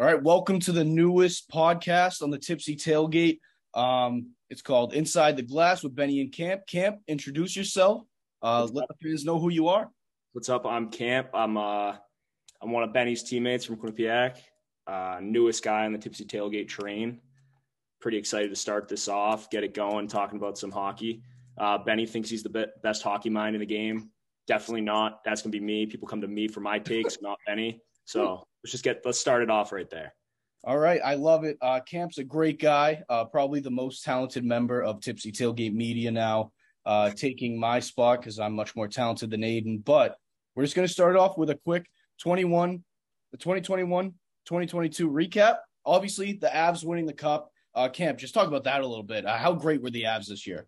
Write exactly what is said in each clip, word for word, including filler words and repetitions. All right, welcome to the newest podcast on the Tipsy Tailgate. Um, it's called Inside the Glass with Benny and Camp. Camp, introduce yourself. Uh, let the fans know who you are. What's up? I'm Camp. I'm uh, I'm one of Benny's teammates from Quinnipiac. Uh, newest guy on the Tipsy Tailgate train. Pretty excited to start this off, get it going, talking about some hockey. Uh, Benny thinks he's the be- best hockey mind in the game. Definitely not. That's going to be me. People come to me for my takes, not Benny. So let's just get, let's start it off right there. All right. I love it. Uh, Camp's a great guy. Uh, probably the most talented member of Tipsy Tailgate Media now, uh, taking my spot because I'm much more talented than Aiden. But we're just going to start off with a quick twenty-one, the twenty twenty-one, twenty twenty-two recap. Obviously, the Avs winning the Cup. Uh, Camp, just talk about that a little bit. Uh, how great were the Avs this year?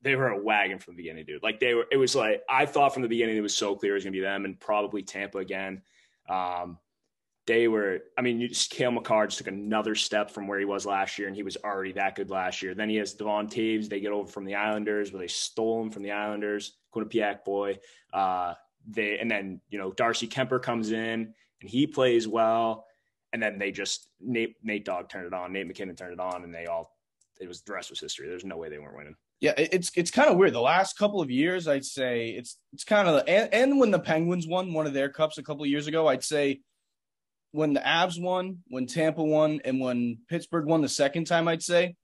They were a wagon from the beginning, dude. Like they were, it was like, I thought from the beginning, it was so clear it was going to be them and probably Tampa again. Um, they were, I mean, you just, Cale Makar just took another step from where he was last year, and he was already that good last year. Then he has Devon Toews. They get over from the Islanders, where they stole him from the Islanders, Quinnipiac boy. Uh, they, and then, you know, Darcy Kemper comes in and he plays well. And then they just, Nate, Nate Dogg turned it on. Nate MacKinnon turned it on, and they all, it was, the rest was history. There's no way they weren't winning. Yeah, it's it's kind of weird. The last couple of years, I'd say it's it's kind of – and and when the Penguins won one of their cups a couple of years ago, I'd say when the Avs won, when Tampa won, and when Pittsburgh won the second time, I'd say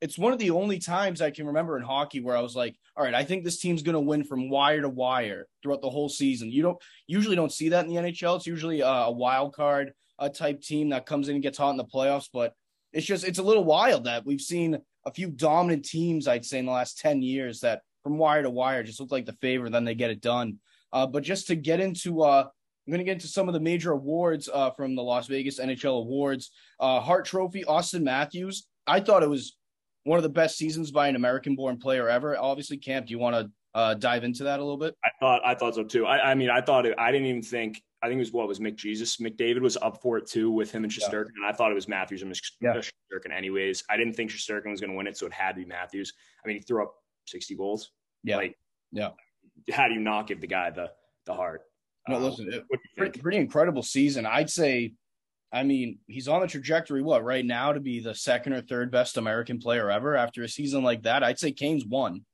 it's one of the only times I can remember in hockey where I was like, all right, I think this team's going to win from wire to wire throughout the whole season. You don't usually don't see that in the N H L. It's usually a wild card uh, type team that comes in and gets hot in the playoffs, but it's just – it's a little wild that we've seen – a few dominant teams, I'd say, in the last ten years that from wire to wire just look like the favorite, then they get it done. Uh, but just to get into, uh, I'm going to get into some of the major awards uh, from the Las Vegas N H L Awards. Uh, Hart Trophy, Auston Matthews. I thought it was one of the best seasons by an American-born player ever. Obviously, Camp, do you want to uh, dive into that a little bit? I thought I thought so, too. I, I mean, I thought it, I didn't even think – I think it was what it was McJesus. McDavid was up for it, too, with him and Shesterkin. Yeah. And I thought it was Matthews and Shesterkin yeah. anyways. I didn't think Shesterkin was going to win it, so it had to be Matthews. I mean, he threw up sixty goals. Yeah. Like, yeah. How do you not give the guy the, the heart? No, um, listen, it, pretty, pretty incredible season. I'd say, I mean, he's on the trajectory, what, right now to be the second or third best American player ever after a season like that. I'd say Kane's one.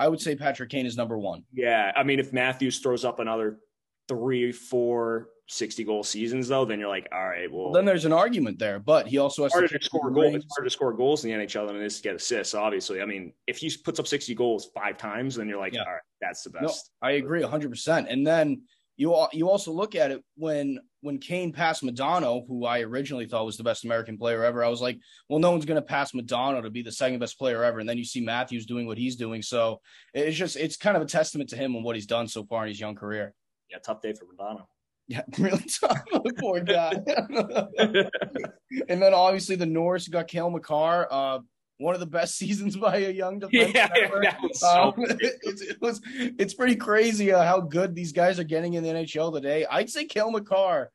I would say Patrick Kane is number one. Yeah. I mean, if Matthews throws up another – three, four, sixty-goal seasons, though, then you're like, all right, well, well... then there's an argument there, but he also has to score goals. It's harder to score goals in the N H L than it is to get assists, obviously. I mean, if he puts up sixty goals five times, then you're like, yeah. all right, that's the best. No, I agree one hundred percent. And then you you also look at it when, when Kane passed Madonna, who I originally thought was the best American player ever, I was like, well, no one's going to pass Madonna to be the second best player ever. And then you see Matthews doing what he's doing. So it's just, it's kind of a testament to him and what he's done so far in his young career. Yeah, tough day for Madonna. Yeah, really tough. Poor guy. And then obviously the Norse got Cale Makar, uh, one of the best seasons by a young defenseman. Yeah, yeah, so um, it's, it was, it's pretty crazy uh, how good these guys are getting in the N H L today. I'd say Cale Makar,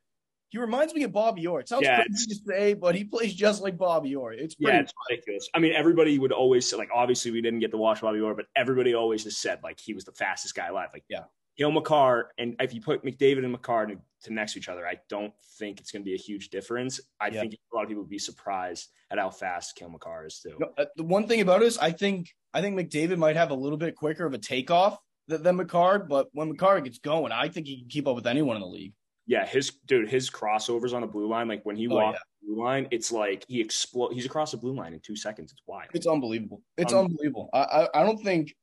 he reminds me of Bobby Orr. It sounds yeah, crazy to say, but he plays just like Bobby Orr. It's pretty yeah, it's ridiculous. I mean, everybody would always say, like, obviously we didn't get to watch Bobby Orr, but everybody always has said, like, he was the fastest guy alive. Like, yeah. Cale Makar, and if you put McDavid and Makar to, to next to each other, I don't think it's going to be a huge difference. I yeah. think a lot of people would be surprised at how fast Cale Makar is, too. No, uh, the one thing about it is I think I think McDavid might have a little bit quicker of a takeoff than, than Makar, but when Makar gets going, I think he can keep up with anyone in the league. Yeah, his dude, his crossovers on the blue line, like when he oh, walks yeah. the blue line, it's like he explodes. He's across the blue line in two seconds. It's wild. It's unbelievable. It's unbelievable. unbelievable. I, I I don't think.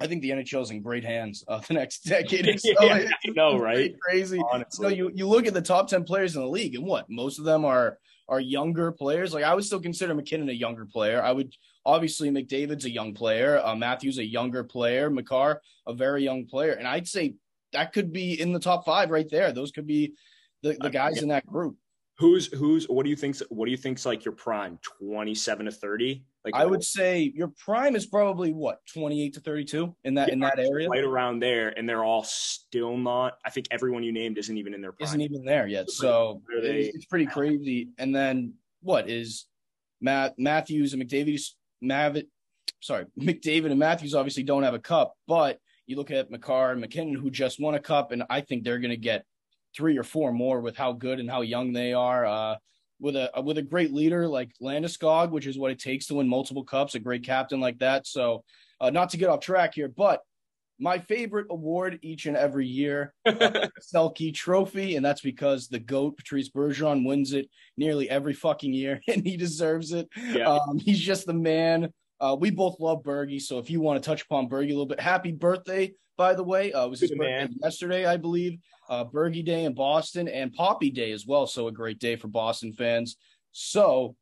I think the N H L is in great hands uh, the next decade. So yeah, I know, right? Crazy. Honestly. So you, you look at the top ten players in the league, and what? Most of them are are younger players. Like, I would still consider McKinnon a younger player. I would – obviously, McDavid's a young player. Uh, Matthews, a younger player. Makar, a very young player. And I'd say that could be in the top five right there. Those could be the, the guys in that group. Who's who's what do you think what do you think's like your prime, twenty-seven to thirty? Like I would say your prime is probably what, twenty-eight to thirty-two in that yeah, in that area. Right around there, and they're all still not I think everyone you named isn't even in their prime. Isn't even there yet. So they, it's, it's pretty crazy. And then what is Matt Matthews and McDavid's Mavitt sorry, McDavid and Matthews obviously don't have a cup, but you look at Makar and McKinnon who just won a cup, and I think they're gonna get three or four more with how good and how young they are. Uh, with a with a great leader like Landeskog, which is what it takes to win multiple cups, a great captain like that. So uh, not to get off track here, but my favorite award each and every year, uh, Selke Trophy, and that's because the GOAT, Patrice Bergeron, wins it nearly every fucking year, and he deserves it. Yeah. Um, he's just the man. Uh, we both love Bergie, so if you want to touch upon Bergie a little bit, happy birthday, by the way. Uh, it was his Good birthday man. yesterday, I believe. Uh, Bergie Day in Boston and Poppy Day as well, so a great day for Boston fans. So,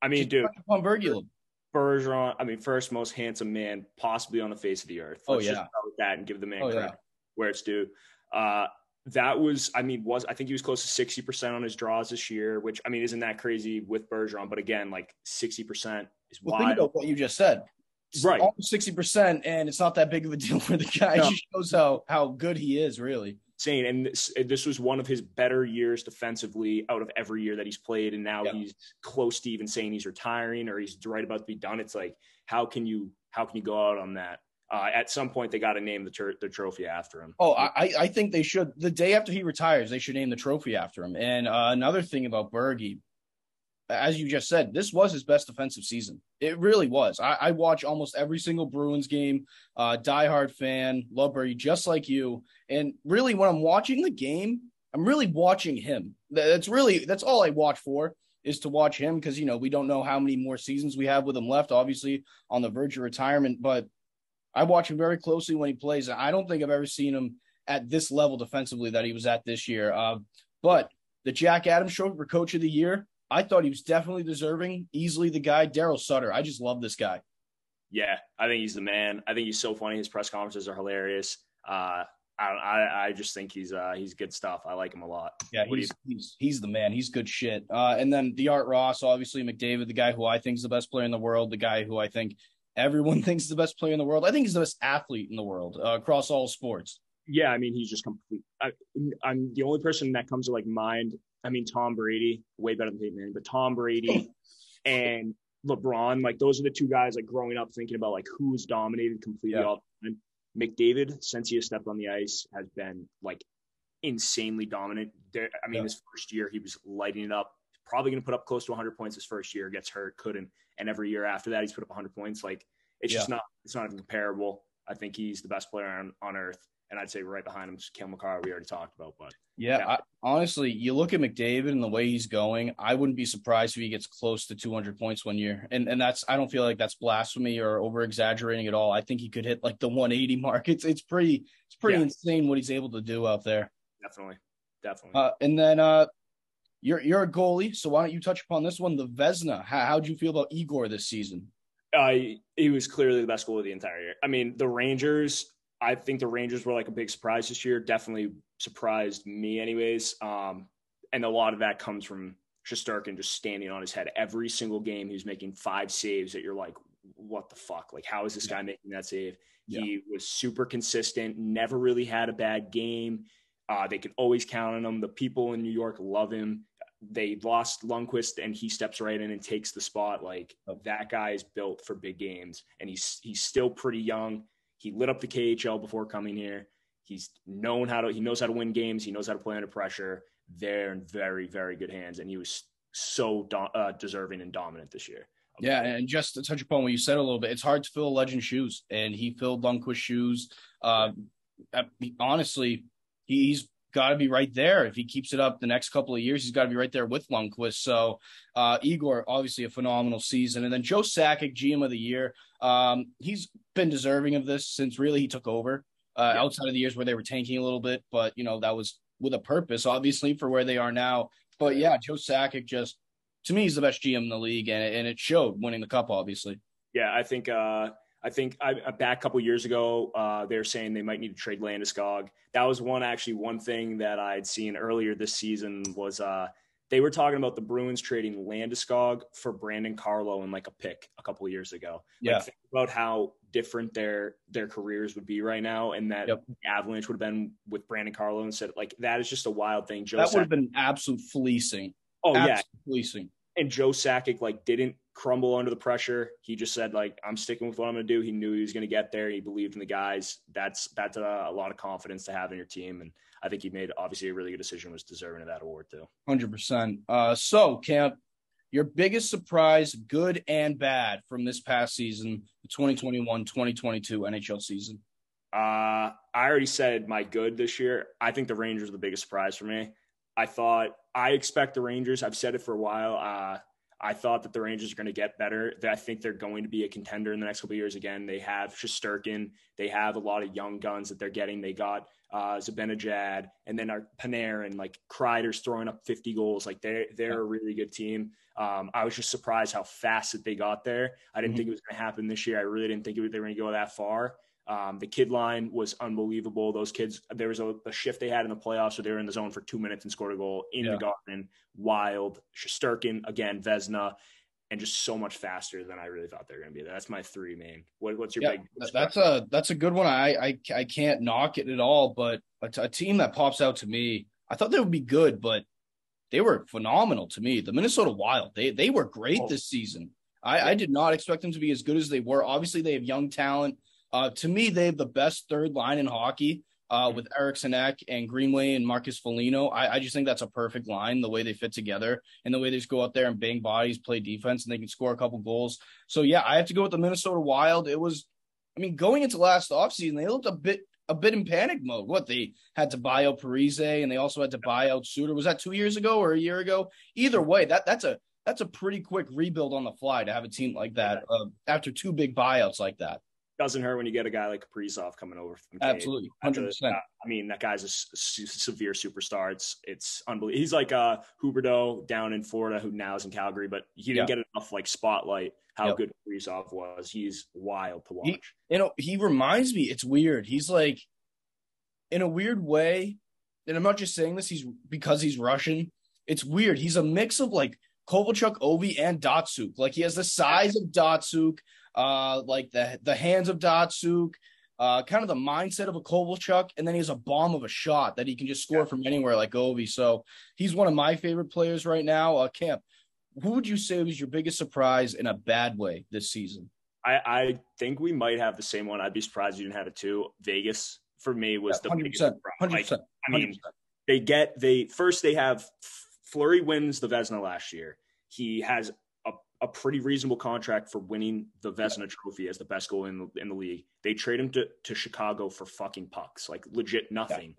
I mean, dude, touch upon Bergie a little bit. Bergeron, I mean, first most handsome man possibly on the face of the earth. Let's oh yeah, just start with that and give the man oh, credit yeah. where it's due. Uh, that was, I mean, was I think he was close to sixty percent on his draws this year, which I mean, isn't that crazy with Bergeron? But again, like sixty percent is well, wild. Think about what you just said, it's right? Almost sixty percent, and it's not that big of a deal for the guy. No. It just shows how how good he is, really. Insane, and this, this was one of his better years defensively out of every year that he's played, and now yeah. he's close to even saying he's retiring or he's right about to be done. It's like, how can you how can you go out on that? Uh, at some point, they got to name the ter- the trophy after him. Oh, I, I think they should. The day after he retires, they should name the trophy after him. And uh, another thing about Bergie, as you just said, this was his best defensive season. It really was. I, I watch almost every single Bruins game, uh, diehard fan, love Bergie, just like you. And really when I'm watching the game, I'm really watching him. That's really, that's all I watch for is to watch him. Cause you know, we don't know how many more seasons we have with him left, obviously on the verge of retirement, but I watch him very closely when he plays. And I don't think I've ever seen him at this level defensively that he was at this year. Uh, but the Jack Adams Trophy for Coach of the Year, I thought he was definitely deserving, easily the guy, Darryl Sutter. I just love this guy. Yeah, I think he's the man. I think he's so funny. His press conferences are hilarious. Uh, I, I I just think he's uh, he's good stuff. I like him a lot. Yeah, he's, you- he's he's the man. He's good shit. Uh, and then the Art Ross, obviously McDavid, the guy who I think is the best player in the world, the guy who I think everyone thinks is the best player in the world. I think he's the best athlete in the world uh, across all sports. Yeah, I mean, he's just complete. I, I'm the only person that comes to like mind. I mean, Tom Brady, way better than Peyton Manning, but Tom Brady and LeBron, like those are the two guys like growing up thinking about like who's dominated completely yeah. all the time. McDavid, since he has stepped on the ice, has been like insanely dominant. There, I mean, yeah. his first year, he was lighting it up, probably going to put up close to one hundred points his first year, gets hurt, couldn't. And every year after that, he's put up one hundred points. Like it's yeah. just not, it's not even comparable. I think he's the best player on, on earth. And I'd say right behind him is Cale Makar, we already talked about. But yeah, yeah. I, honestly, you look at McDavid and the way he's going, I wouldn't be surprised if he gets close to two hundred points one year. And and that's, I don't feel like that's blasphemy or over-exaggerating at all. I think he could hit like the one eighty mark. It's, it's pretty, it's pretty yeah. insane what he's able to do out there. Definitely, definitely. Uh, and then uh, you're you're a goalie, so why don't you touch upon this one, the Vezina. How, how'd you feel about Igor this season? Uh, he was clearly the best goalie of the entire year. I mean, the Rangers – I think the Rangers were like a big surprise this year. Definitely surprised me anyways. Um, and a lot of that comes from Shesterkin just standing on his head. Every single game, he was making five saves that you're like, what the fuck? Like, how is this guy making that save? Yeah. He was super consistent, never really had a bad game. Uh, they could always count on him. The people in New York love him. They lost Lundqvist and he steps right in and takes the spot. Like, that guy is built for big games. And he's he's still pretty young. He lit up the K H L before coming here. He's known how to, he knows how to win games. He knows how to play under pressure. They're in very, very good hands. And he was so do- uh, deserving and dominant this year. Okay. Yeah. And just to touch upon what you said a little bit, it's hard to fill a legend's shoes. And he filled Lundqvist's shoes. Uh, honestly, he's got to be right there. If he keeps it up the next couple of years, he's got to be right there with Lundqvist. So uh, Igor, obviously a phenomenal season. And then Joe Sakic, G M of the year. Um, he's been deserving of this since really he took over uh, yeah. outside of the years where they were tanking a little bit. But, you know, that was with a purpose, obviously, for where they are now. But, yeah, Joe Sakic just, to me, he's the best G M in the league. And, and it showed winning the cup, obviously. Yeah, I think uh... – I think I, back a couple of years ago, uh, they were saying they might need to trade Landeskog. That was one actually one thing that I'd seen earlier this season was uh, they were talking about the Bruins trading Landeskog for Brandon Carlo in like a pick a couple of years ago. Like, yeah, think about how different their their careers would be right now, and that yep. the Avalanche would have been with Brandon Carlo instead. Like, that is just a wild thing. Joe that would Sakic, have been absolute fleecing. Oh absolute yeah, fleecing. And Joe Sakic like didn't crumble under the pressure. He just said, like, I'm sticking with what I'm gonna do. He knew he was gonna get there. He believed in the guys. That's that's a, a lot of confidence to have in your team, and I think he made obviously a really good decision, was deserving of that award too. one hundred percent. Uh, so, Camp, your biggest surprise, good and bad, from this past season, the twenty twenty-one twenty twenty-two N H L season? Uh, I already said my good this year. I think the Rangers are the biggest surprise for me. I thought – I expect the Rangers – I've said it for a while. Uh, I thought that the Rangers are going to get better. I think they're going to be a contender in the next couple of years again. They have Shesterkin. They have a lot of young guns that they're getting. They got uh, Zibanejad, and then our Panarin, like Kreider's throwing up fifty goals. Like they're, they're a really good team. Um, I was just surprised how fast that they got there. I didn't mm-hmm. think it was going to happen this year. I really didn't think it was, they were going to go that far. Um, the kid line was unbelievable. Those kids, there was a, a shift they had in the playoffs where they were in the zone for two minutes and scored a goal in yeah. the Garden. Wild. Shesterkin, again, Vezina, and just so much faster than I really thought they were going to be. That's my three main. What, what's your yeah, big? That's a that's a good one. I, I I can't knock it at all, but a, t- a team that pops out to me, I thought they would be good, but they were phenomenal to me. The Minnesota Wild, they they were great oh. this season. I, yeah. I did not expect them to be as good as they were. Obviously, they have young talent. Uh, to me, they have the best third line in hockey uh, with Eriksson Ek and Greenway and Marcus Foligno. I, I just think that's a perfect line, the way they fit together and the way they just go out there and bang bodies, play defense, and they can score a couple goals. So, yeah, I have to go with the Minnesota Wild. It was, I mean, going into last offseason, they looked a bit a bit in panic mode. What, they had to buy out Parise, and they also had to buy out Suter. Was that two years ago or a year ago? Either way, that that's a that's a pretty quick rebuild on the fly to have a team like that uh, after two big buyouts like that. Doesn't hurt when you get a guy like Kaprizov coming over from K. Absolutely, one hundred percent. I mean, that guy's a su- severe superstar. It's it's unbelievable. He's like uh, Huberdeau down in Florida, who now is in Calgary, but he didn't yeah. get enough like spotlight. How yep. good Kaprizov was. He's wild to watch. He, you know, he reminds me. It's weird. He's like, in a weird way, and I'm not just saying this. He's because he's Russian. It's weird. He's a mix of like Kovalchuk, Ovi, and Datsyuk. Like he has the size of Datsyuk. Uh, like the the hands of Datsyuk, uh, kind of the mindset of a Kovalchuk, and then he has a bomb of a shot that he can just score yeah. from anywhere, like Ovi. So he's one of my favorite players right now. Uh, Camp, who would you say was your biggest surprise in a bad way this season? I, I think we might have the same one. I'd be surprised you didn't have it too. Vegas for me was yeah, the one hundred percent, biggest surprise. Like, I mean, one hundred percent. they get they first they have Fleury wins the Vezina last year. He has a pretty reasonable contract for winning the Vezina Trophy as the best goalie in the, in the league. They trade him to, to Chicago for fucking pucks, like legit nothing.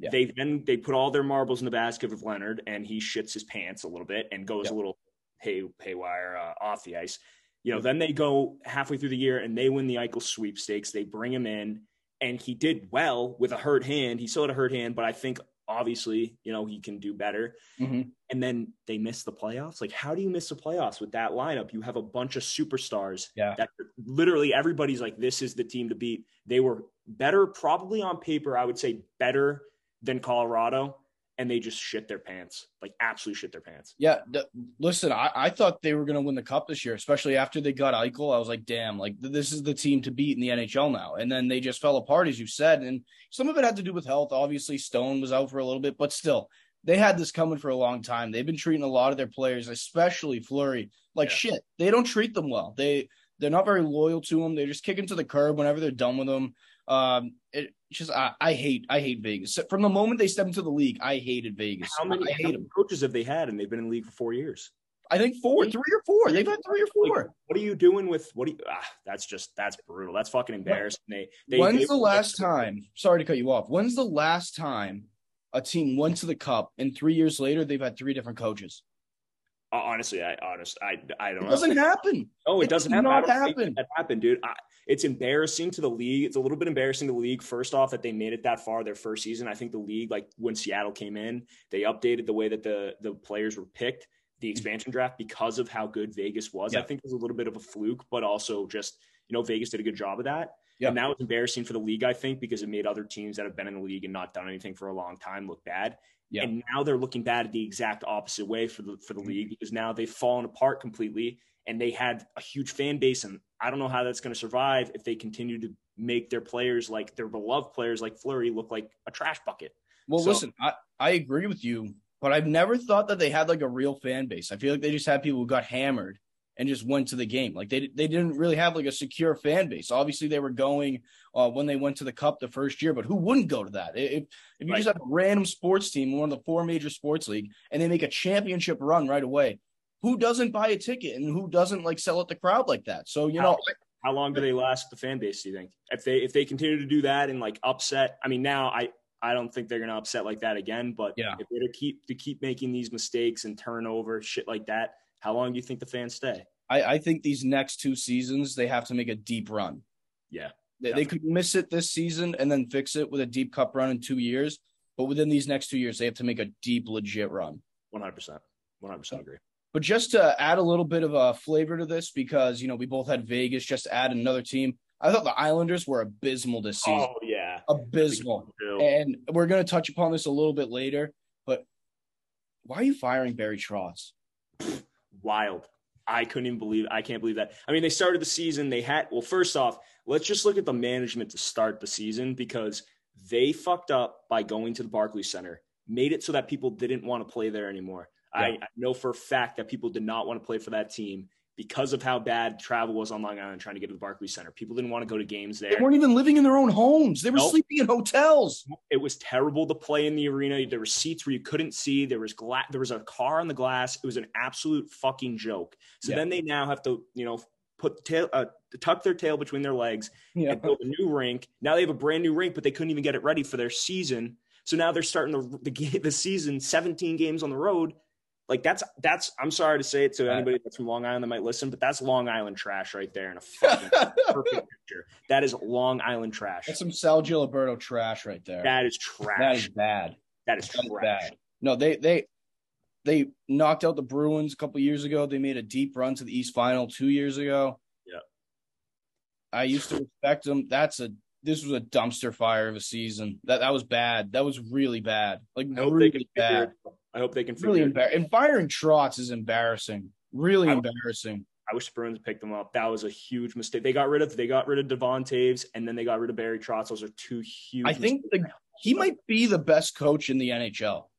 Yeah. Yeah. They then they put all their marbles in the basket of Leonard, and he shits his pants a little bit and goes yeah. a little hay, haywire uh, off the ice. You know, yeah. then they go halfway through the year and they win the Eichel sweepstakes. They bring him in, and he did well with a hurt hand. He still had a hurt hand, but I think obviously, you know, he can do better. Mm-hmm. And then they miss the playoffs. Like, how do you miss the playoffs with that lineup? You have a bunch of superstars yeah. that literally everybody's like, this is the team to beat. They were better, probably on paper, I would say better than Colorado. And they just shit their pants, like absolutely shit their pants. Yeah. Th- listen, I-, I thought they were going to win the cup this year, especially after they got Eichel. I was like, damn, like th- this is the team to beat in the N H L now. And then they just fell apart, as you said. And some of it had to do with health. Obviously, Stone was out for a little bit, but still, they had this coming for a long time. They've been treating a lot of their players, especially Fleury, like yeah. shit. They don't treat them well. They, they're not very loyal to them. They just kick them to the curb whenever they're done with them. Um, it just I, I hate I hate Vegas from the moment they stepped into the league. I hated Vegas. How many, I hate how many coaches have they had, and they've been in the league for four years? I think four, three or four. They've had three or four. Like, what are you doing with what? Are you, ah, that's just that's brutal. That's fucking embarrassing. They, they when's they, the last like, time? Sorry to cut you off. When's the last time a team went to the cup and three years later they've had three different coaches? Honestly, I honest, I I don't. It doesn't know. happen. No, it, it doesn't happen. Not happen. That happened, dude. I, it's embarrassing to the league. It's a little bit embarrassing to the league. First off, that they made it that far their first season. I think the league, like when Seattle came in, they updated the way that the the players were picked, the expansion draft, because of how good Vegas was. Yeah. I think it was a little bit of a fluke, but also just you know Vegas did a good job of that. Yeah. And that was embarrassing for the league, I think, because it made other teams that have been in the league and not done anything for a long time look bad. Yeah. And now they're looking bad the exact opposite way for the for the mm-hmm. league, because now they've fallen apart completely and they had a huge fan base. And I don't know how that's going to survive if they continue to make their players, like their beloved players like Fleury, look like a trash bucket. Well, so, listen, I, I agree with you, but I've never thought that they had like a real fan base. I feel like they just had people who got hammered and just went to the game. Like they they didn't really have like a secure fan base. Obviously they were going uh, when they went to the Cup the first year, but who wouldn't go to that? If, if you right. just have a random sports team in one of the four major sports league and they make a championship run right away, who doesn't buy a ticket and who doesn't like sell at the crowd like that? So, you know, how long do they last the fan base, do you think? If they, if they continue to do that and like upset, I mean, now I, I don't think they're going to upset like that again, but yeah. if they keep to keep making these mistakes and turnover shit like that, how long do you think the fans stay? I, I think these next two seasons, they have to make a deep run. Yeah. They, they could miss it this season and then fix it with a deep cup run in two years. But within these next two years, they have to make a deep, legit run. one hundred percent. one hundred percent agree. But just to add a little bit of a flavor to this, because, you know, we both had Vegas, just to add another team. I thought the Islanders were abysmal this season. Oh, yeah. Abysmal. And we're going to touch upon this a little bit later. But why are you firing Barry Trotz? Wild. I couldn't even believe it. I can't believe that. I mean, they started the season. They had, well, first off, let's just look at the management to start the season, because they fucked up by going to the Barclays Center, made it so that people didn't want to play there anymore. Yeah. I, I know for a fact that people did not want to play for that team because of how bad travel was on Long Island trying to get to the Barclays Center. People didn't want to go to games there. They weren't even living in their own homes. They were nope. sleeping in hotels. It was terrible to play in the arena. There were seats where you couldn't see. There was gla- There was a car on the glass. It was an absolute fucking joke. So yeah. then they now have to, you know, put tail, uh, tuck their tail between their legs yeah. and build a new rink. Now they have a brand new rink, but they couldn't even get it ready for their season. So now they're starting the the, game, the season seventeen games on the road. Like that's, that's, I'm sorry to say it to anybody that's from Long Island that might listen, but that's Long Island trash right there in a fucking perfect picture. That is Long Island trash. That's some Sal Giliberto trash right there. That is trash. That is bad. That is that trash. Is bad. No, they, they, they knocked out the Bruins a couple of years ago. They made a deep run to the East Final two years ago. Yeah. I used to respect them. That's a, this was a dumpster fire of a season. That that was bad. That was really bad. Like really bad. I hope they can figure really it embar- And firing Trotz is embarrassing. Really I wish, embarrassing. I wish the Bruins picked them up. That was a huge mistake. They got rid of they got rid of Devon Toews, and then they got rid of Barry Trotz. Those are two huge I think the, he might be the best coach in the N H L.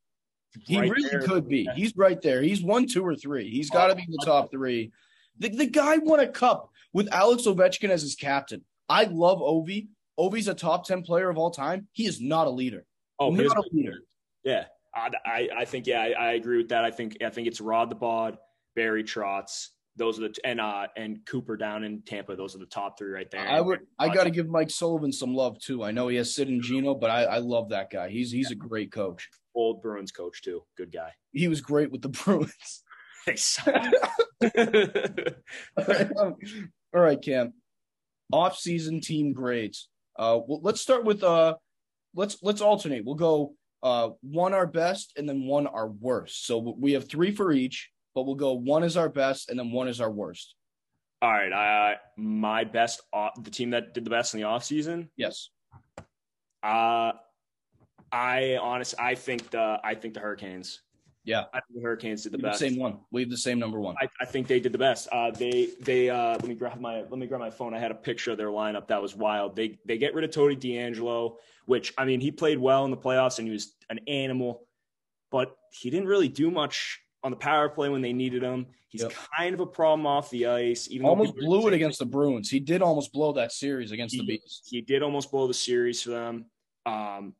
He right really there, could be. Yeah. He's right there. He's one, two, or three. He's got to oh, be in the top three. The, the guy won a cup with Alex Ovechkin as his captain. I love Ovi. Ovi's a top ten player of all time. He is not a leader. Oh, not a leader. Yeah. I, I think, yeah, I, I agree with that. I think I think it's Rod the Bod, Barry Trotz, those are the and uh, and Cooper down in Tampa. Those are the top three right there. I would I got to give Mike Sullivan some love too. I know he has Sid and Gino, but I, I love that guy. He's he's yeah. a great coach. Old Bruins coach too. Good guy. He was great with the Bruins. They suck. All right, um, all right, Cam. Off-season team grades. Uh, well, let's start with uh, let's let's alternate. We'll go. Uh, one our best and then one our worst. So we have three for each, but we'll go one is our best and then one is our worst. All right. I, my best, the team that did the best in the offseason? Yes. Uh, I honestly, I think the, I think the Hurricanes. Yeah. I think the Hurricanes did the best. Same one. We have the same number one. I, I think they did the best. Uh, they, they, uh, let me grab my, let me grab my phone. I had a picture of their lineup. That was wild. They, they get rid of Tony DeAngelo, which, I mean, he played well in the playoffs and he was an animal, but he didn't really do much on the power play when they needed him. He's yep. kind of a problem off the ice. Even almost blew changing. it against the Bruins. He did almost blow that series against he, the Bees. He did almost blow the series for them. Um,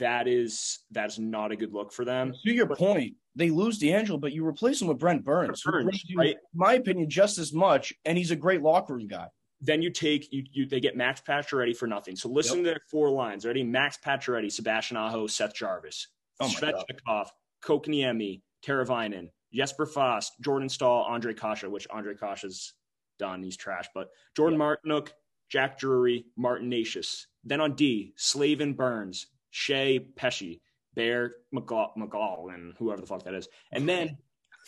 that is, that is not a good look for them. To your but, point, they lose DeAngelo, but you replace him with Brent Burns. Burns who right? you, in my opinion, just as much, and he's a great locker room guy. Then you take you, you they get Max Pacioretty for nothing. So listen yep. to their four lines. Ready? Max Pacioretty, Sebastian Aho, Seth Jarvis, oh Svechnikov, Kokniemi, Teravainen, Jesper Fast, Jordan Staal, Andre Kasha, which Andre Kasha's done. He's trash. But Jordan yep. Martinook, Jack Drury, Martin Nashis. Then on D, Slavin Burns, Shea Pesci, Bear McGall, McGall, and whoever the fuck that is. And then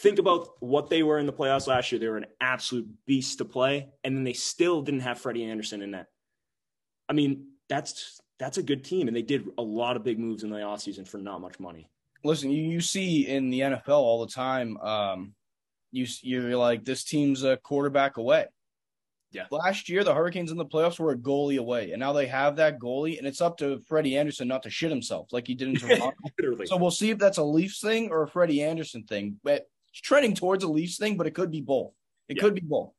think about what they were in the playoffs last year. They were an absolute beast to play, and then they still didn't have Freddie Anderson in that. I mean, that's that's a good team, and they did a lot of big moves in the offseason for not much money. Listen, you, you see in the N F L all the time, um, you, you're like, this team's a quarterback away. Yeah. Last year, the Hurricanes in the playoffs were a goalie away, and now they have that goalie, and it's up to Freddie Anderson not to shit himself like he did in Toronto. So we'll see if that's a Leafs thing or a Freddie Anderson thing, but it's trending towards a Leafs thing, but it could be both. It yeah. could be both.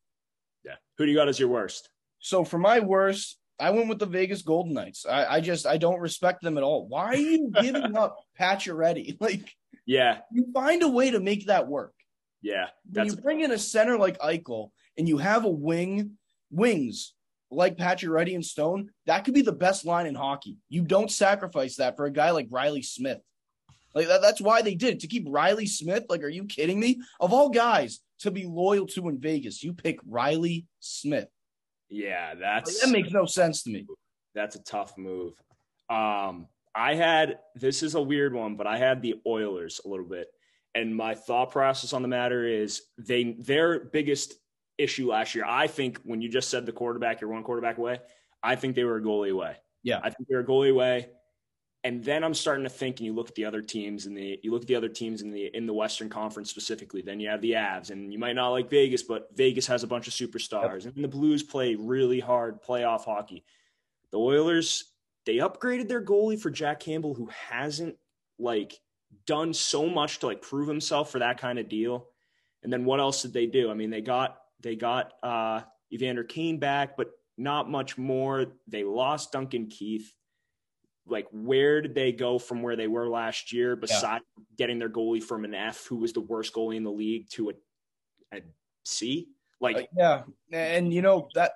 Yeah. Who do you got as your worst? So for my worst, I went with the Vegas Golden Knights. I, I just, I don't respect them at all. Why are you giving up Pacioretty? Like, yeah, you find a way to make that work. Yeah. That's when you bring in a center like Eichel and you have a wing, wings like Pacioretty and Stone, that could be the best line in hockey. You don't sacrifice that for a guy like Reilly Smith. Like that, that's why they did it, to keep Reilly Smith. Like, are you kidding me? Of all guys to be loyal to in Vegas, you pick Reilly Smith. Yeah, that's, like, that makes no sense to me. That's a tough move. Um, I had, this is a weird one, but I had the Oilers a little bit. And my thought process on the matter is they, their biggest issue last year, I think when you just said the quarterback, you're one quarterback away, I think they were a goalie away. Yeah. I think they were a goalie away. And then I'm starting to think, and you look at the other teams in the, you look at the other teams in the, in the Western Conference specifically, then you have the Avs, and you might not like Vegas, but Vegas has a bunch of superstars. Yep. And the Blues play really hard playoff hockey. The Oilers, they upgraded their goalie for Jack Campbell, who hasn't like done so much to like prove himself for that kind of deal. And then what else did they do? I mean, they got, they got uh, Evander Kane back, but not much more. They lost Duncan Keith. Like, where did they go from where they were last year besides yeah. getting their goalie from an F who was the worst goalie in the league to a, a C? Like, uh, yeah. And you know that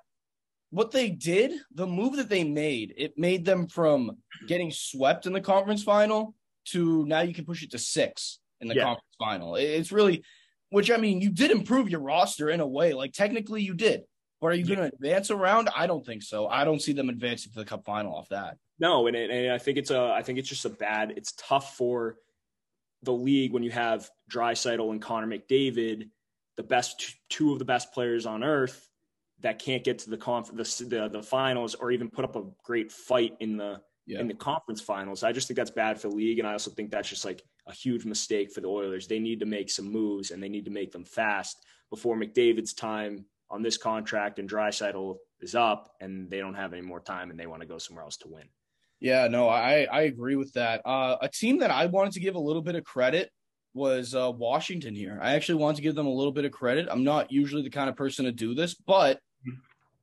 what they did, the move that they made, it made them from getting swept in the conference final to now you can push it to six in the yeah. conference final. It's really, which I mean, you did improve your roster in a way, like technically you did, but are you yeah. going to advance around? I don't think so. I don't see them advancing to the cup final off that. No, and, it, and I think it's a. I think it's just a bad. It's tough for the league when you have Draisaitl and Connor McDavid, the best two of the best players on earth, that can't get to the conf the the, the finals or even put up a great fight in the yeah. in the conference finals. I just think that's bad for the league, and I also think that's just like a huge mistake for the Oilers. They need to make some moves, and they need to make them fast before McDavid's time on this contract and Draisaitl is up, and they don't have any more time, and they want to go somewhere else to win. Yeah, no, I, I agree with that. Uh, a team that I wanted to give a little bit of credit was uh, Washington here. I actually wanted to give them a little bit of credit. I'm not usually the kind of person to do this, but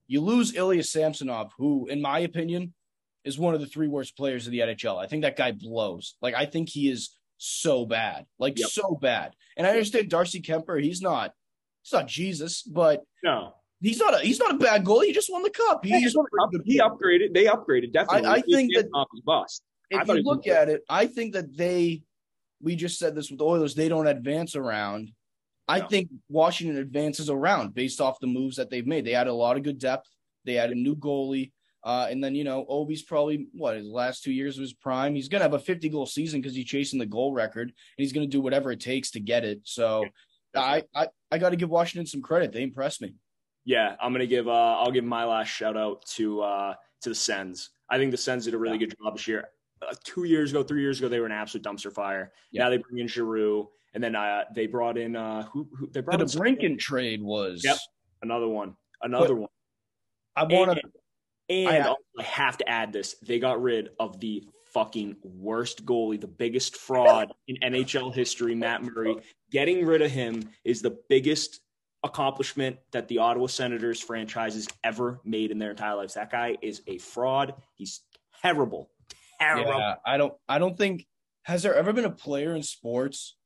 you lose Ilya Samsonov, who, in my opinion, is one of the three worst players in the N H L. I think that guy blows. Like, I think he is so bad, like yep. so bad. And I understand Darcy Kemper. He's not, he's not Jesus, but no. He's not a he's not a bad goalie. He just won the cup. He, yeah, just upgraded, he upgraded. They upgraded definitely. I, I think that bust. If you look at it, I think that they. We just said this with the Oilers. They don't advance around. I no. think Washington advances around based off the moves that they've made. They had a lot of good depth. They had a new goalie, uh, and then you know Ovi's probably what his last two years of his prime. He's gonna have a fifty goal season because he's chasing the goal record, and he's gonna do whatever it takes to get it. So, I I, I got to give Washington some credit. They impressed me. Yeah, I'm gonna give. Uh, I'll give my last shout out to uh, to the Sens. I think the Sens did a really yeah. good job this year. Uh, two years ago, three years ago, they were an absolute dumpster fire. Yeah. Now they bring in Giroux, and then uh, they brought in uh, who, who? They brought the Brinken trade was yep, another one, another but one. I want to, and, and I, I have to add this: they got rid of the fucking worst goalie, the biggest fraud in N H L history, Matt Murray. Getting rid of him is the biggest accomplishment that the Ottawa Senators franchise has ever made in their entire lives. That guy is a fraud. He's terrible. Terrible. Yeah, I don't, I don't think, has there ever been a player in sports,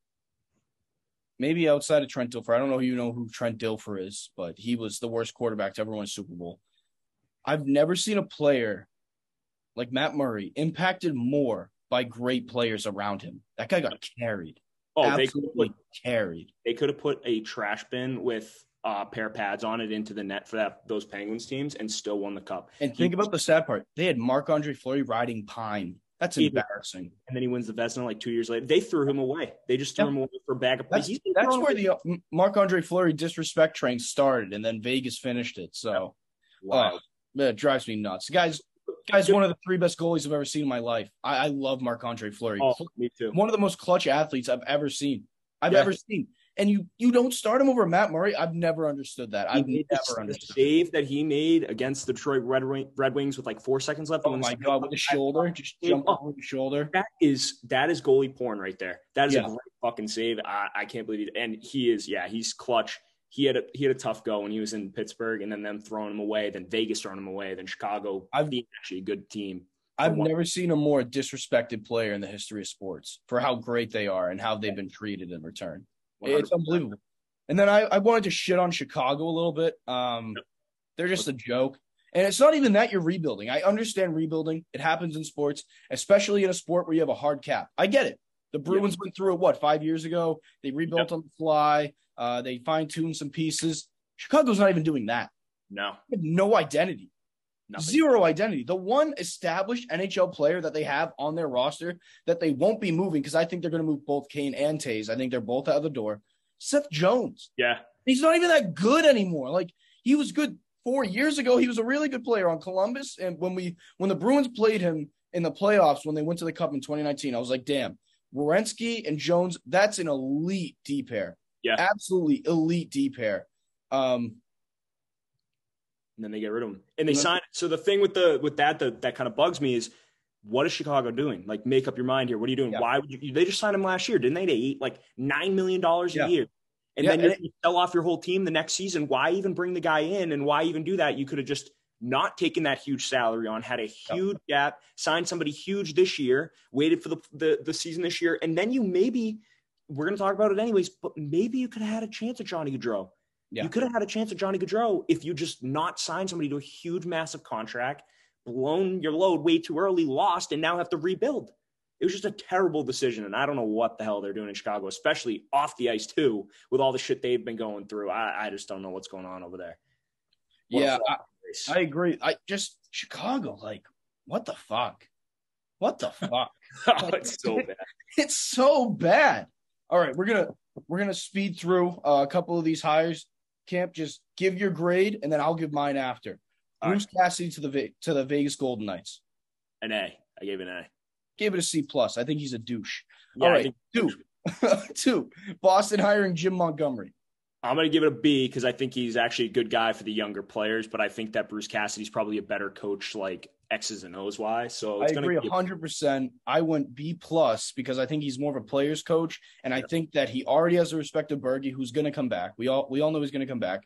maybe outside of Trent Dilfer? I don't know. You know who Trent Dilfer is, but he was the worst quarterback to ever win a Super Bowl. I've never seen a player like Matt Murray impacted more by great players around him. That guy got carried. Oh, absolutely they carried. They could have put a trash bin with a uh, pair of pads on it into the net for that those Penguins teams and still won the cup. And he, think about the sad part. They had Marc-Andre Fleury riding pine. That's embarrassing. And then he wins the Vezina like two years later. They threw him away. They just threw yeah. him away for a bag of plays. That's, that's where the uh, Marc-Andre Fleury disrespect train started, and then Vegas finished it. So wow. uh, it drives me nuts. Guys, Guys, one of the three best goalies I've ever seen in my life. I, I love Marc-Andre Fleury. Oh, me too. One of the most clutch athletes I've ever seen. I've yeah. ever seen. And you you don't start him over Matt Murray? I've never understood that. I've never the, understood. The save that he made against the Detroit Red, Wing, Red Wings with like four seconds left. Oh, my God, with the shoulder. Just jump over the shoulder. That is, that is goalie porn right there. That is yeah. a great fucking save. I, I can't believe it. And he is, yeah, he's clutch. he had a, he had a tough go when he was in Pittsburgh, and then them throwing him away, then Vegas throwing him away, then Chicago. I've actually a good team. I've never seen a more disrespected player in the history of sports for how great they are and how they've been treated in return. one hundred percent. It's unbelievable. And then I, I wanted to shit on Chicago a little bit. Um, they're just a joke. And it's not even that you're rebuilding. I understand rebuilding. It happens in sports, especially in a sport where you have a hard cap. I get it. The Bruins yeah. went through it, what, five years ago? They rebuilt yep. on the fly. Uh, they fine-tuned some pieces. Chicago's not even doing that. No. They have no identity. Nothing. Zero identity. The one established N H L player that they have on their roster that they won't be moving, because I think they're going to move both Kane and Taves. I think they're both out of the door. Seth Jones. Yeah. He's not even that good anymore. Like, he was good four years ago. He was a really good player on Columbus. And when we when the Bruins played him in the playoffs when they went to the Cup in twenty nineteen, I was like, damn, Werenski and Jones, that's an elite D pair. Yeah. Absolutely elite D pair. Um And then they get rid of him, and they mm-hmm. sign. So the thing with the with that the, that kind of bugs me is, what is Chicago doing? Like, make up your mind here. What are you doing? Yeah. Why would you? They just signed him last year, didn't they? They eat like nine million dollars a yeah. year, and yeah, then and you it, sell off your whole team the next season. Why even bring the guy in, and why even do that? You could have just not taken that huge salary on, had a huge yeah. gap, signed somebody huge this year, waited for the the, the season this year, and then you maybe we're going to talk about it anyways. But maybe you could have had a chance at Johnny Gaudreau. Yeah. You could have had a chance at Johnny Gaudreau if you just not signed somebody to a huge, massive contract, blown your load way too early, lost, and now have to rebuild. It was just a terrible decision, and I don't know what the hell they're doing in Chicago, especially off the ice too, with all the shit they've been going through. I, I just don't know what's going on over there. What yeah, I, I agree. I just Chicago, like, what the fuck? What the fuck? Oh, it's so bad. It's so bad. All right, we're gonna we're gonna speed through uh, a couple of these hires. Camp, just give your grade, and then I'll give mine after. All Bruce right. Cassidy to the to the Vegas Golden Knights. An A. I gave it an A. Gave it a C plus. I think he's a douche. Yeah, All right, think- two, two. Boston hiring Jim Montgomery. I'm going to give it a B because I think he's actually a good guy for the younger players, but I think that Bruce Cassidy's probably a better coach, like X's and O's wise. So it's I agree gonna- one hundred percent. I went B plus because I think he's more of a player's coach, and yeah. I think that he already has the respect of Bergie, who's going to come back. We all we all know he's going to come back.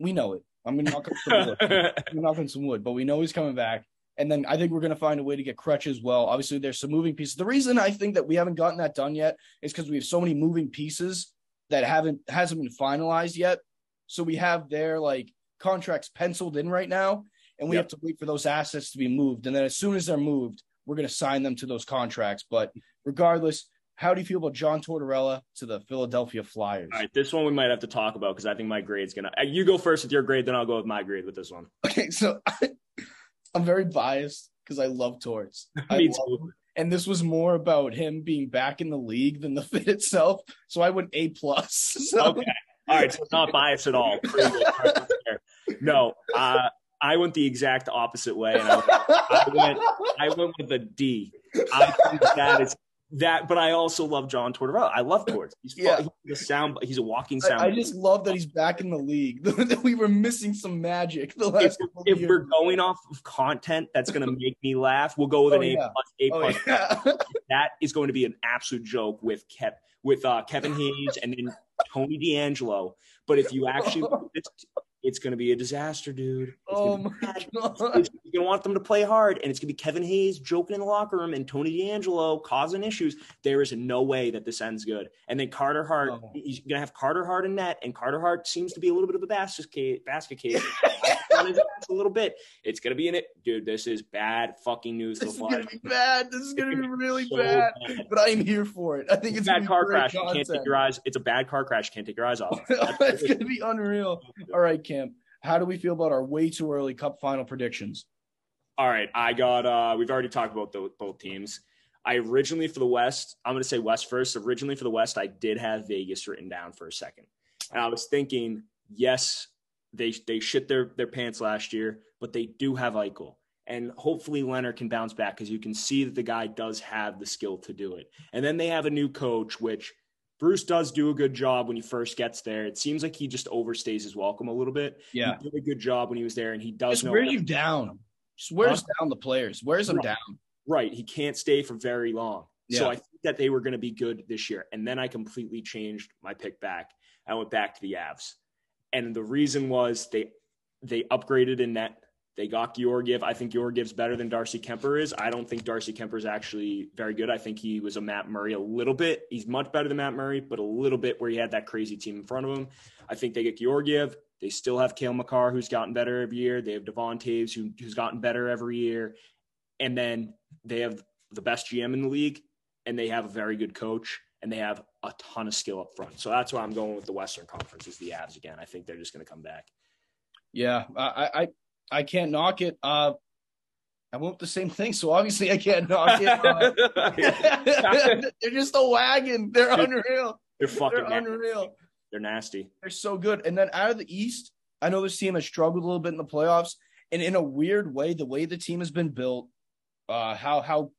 We know it. I'm going to knock on some wood. I'm knocking some wood, but we know he's coming back. And then I think we're going to find a way to get Kretsch as well. Obviously, there's some moving pieces. The reason I think that we haven't gotten that done yet is because we have so many moving pieces that haven't hasn't been finalized yet. So we have their like contracts penciled in right now, and we yep. have to wait for those assets to be moved. And then as soon as they're moved, we're going to sign them to those contracts. But regardless, how do you feel about John Tortorella to the Philadelphia Flyers? All right, this one we might have to talk about because I think my grade's going to – you go first with your grade, then I'll go with my grade with this one. Okay, so I, I'm very biased because I love Torts. Me too. And this was more about him being back in the league than the fit itself. So I went A plus. So. Okay. All right, so it's not biased at all. No, uh, I went the exact opposite way. And I, went, I, went, I went with a D. I think that is that, but I also love John Tortorella. I love Torts. He's, yeah. he's a sound. He's a walking sound. I, I just love that he's back in the league. That we were missing some magic the last. If, if we're going off of content that's going to make me laugh, we'll go with an oh, A yeah. plus. A oh, plus. Yeah. That is going to be an absolute joke with Kev, with uh, Kevin Hayes and then Tony DeAngelo. But if you actually, it's, it's going to be a disaster, dude. It's oh my bad. God! It's, you're gonna want them to play hard, and it's gonna be Kevin Hayes joking in the locker room and Tony DeAngelo causing issues. There is no way that this ends good. And then Carter Hart, oh. he's gonna have Carter Hart in net, and Carter Hart seems to be a little bit of a basket case. Basket case, a little bit. It's gonna be in it, dude. This is bad fucking news. This is gonna be bad. This is gonna be really so bad. bad. But I'm here for it. I think it's, it's a bad car crash. Content. You can't take your eyes. It's a bad car crash. You can't take your eyes off. It's gonna be unreal. All right, Cam. How do we feel about our way too early Cup final predictions? All right, I got uh, – we've already talked about the, both teams. I originally for the West – I'm going to say West first. Originally for the West, I did have Vegas written down for a second. And I was thinking, yes, they they shit their, their pants last year, but they do have Eichel. And hopefully Leonard can bounce back because you can see that the guy does have the skill to do it. And then they have a new coach, which – Bruce does do a good job when he first gets there. It seems like he just overstays his welcome a little bit. Yeah. He did a good job when he was there, and he does know. Just wear you down. Just wears huh? down the players. Wears them right. down. Right. He can't stay for very long. Yeah. So I think that they were going to be good this year. And then I completely changed my pick back. I went back to the Avs. And the reason was they they upgraded in net. They got Georgiev. I think Georgiev's better than Darcy Kemper is. I don't think Darcy Kemper is actually very good. I think he was a Matt Murray a little bit. He's much better than Matt Murray, but a little bit where he had that crazy team in front of him. I think they get Georgiev. They still have Cale Makar, who's gotten better every year. They have Devon Toews, who, who's gotten better every year. And then they have the best G M in the league, and they have a very good coach, and they have a ton of skill up front. So that's why I'm going with the Western Conference is the Avs again. I think they're just going to come back. Yeah, I I – I can't knock it. Uh, I want the same thing, so obviously I can't knock it. Uh, they're just a wagon. They're unreal. They're fucking they're unreal. Nasty. They're nasty. They're so good. And then out of the East, I know this team has struggled a little bit in the playoffs, and in a weird way, the way the team has been built, uh, how how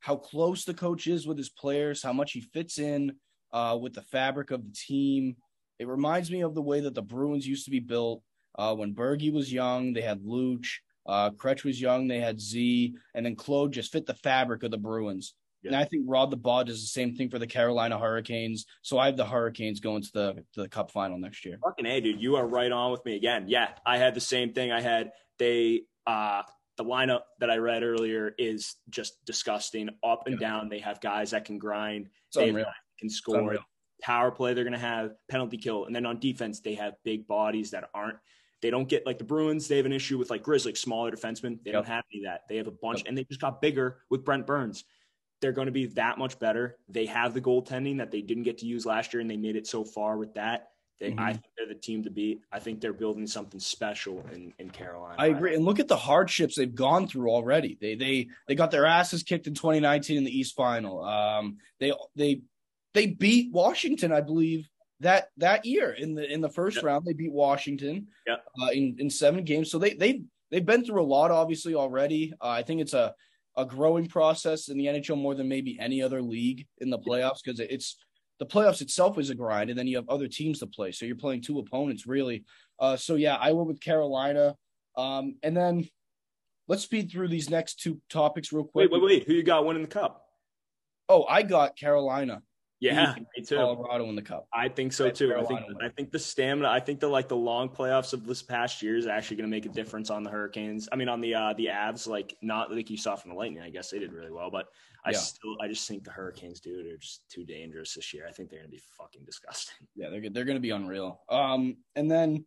how close the coach is with his players, how much he fits in uh, with the fabric of the team. It reminds me of the way that the Bruins used to be built. Uh, when Bergie was young, they had Luch. Uh, Kretsch was young, they had Z. And then Claude just fit the fabric of the Bruins. Yeah. And I think Rod Laboie does the same thing for the Carolina Hurricanes. So I have the Hurricanes going to the to the Cup final next year. Fucking A, dude. You are right on with me again. Yeah, I had the same thing. I had they uh, – the lineup that I read earlier is just disgusting. Up and yeah. down, they have guys that can grind. It's they unreal. can score. Power play, they're going to have penalty kill. And then on defense, they have big bodies that aren't – They don't get like the Bruins. They have an issue with like Grizzly, smaller defensemen. They yep. don't have any of that. They have a bunch, yep. and they just got bigger with Brent Burns. They're going to be that much better. They have the goaltending that they didn't get to use last year, and they made it so far with that. They, mm-hmm. I think they're the team to beat. I think they're building something special in, in Carolina. I agree. And look at the hardships they've gone through already. They they they got their asses kicked in twenty nineteen in the East Final. Um, they they they beat Washington, I believe. That that year in the in the first yep. round, they beat Washington yep. uh, in in seven games. So they they they've been through a lot, obviously already. Uh, I think it's a a growing process in the N H L more than maybe any other league in the playoffs because it's the playoffs itself is a grind, and then you have other teams to play. So you're playing two opponents really. Uh, so yeah, I went with Carolina, um, and then let's speed through these next two topics real quick. Wait, wait, wait! Who you got winning the Cup? Oh, I got Carolina. Yeah, me too. Colorado in the Cup. I think so too. I think I think the stamina. I think the like the long playoffs of this past year is actually going to make a difference on the Hurricanes. I mean, on the uh, the Avs, like not like you saw from the Lightning. I guess they did really well, but I yeah. still I just think the Hurricanes, dude, are just too dangerous this year. I think they're going to be fucking disgusting. Yeah, they're they're going to be unreal. Um, and then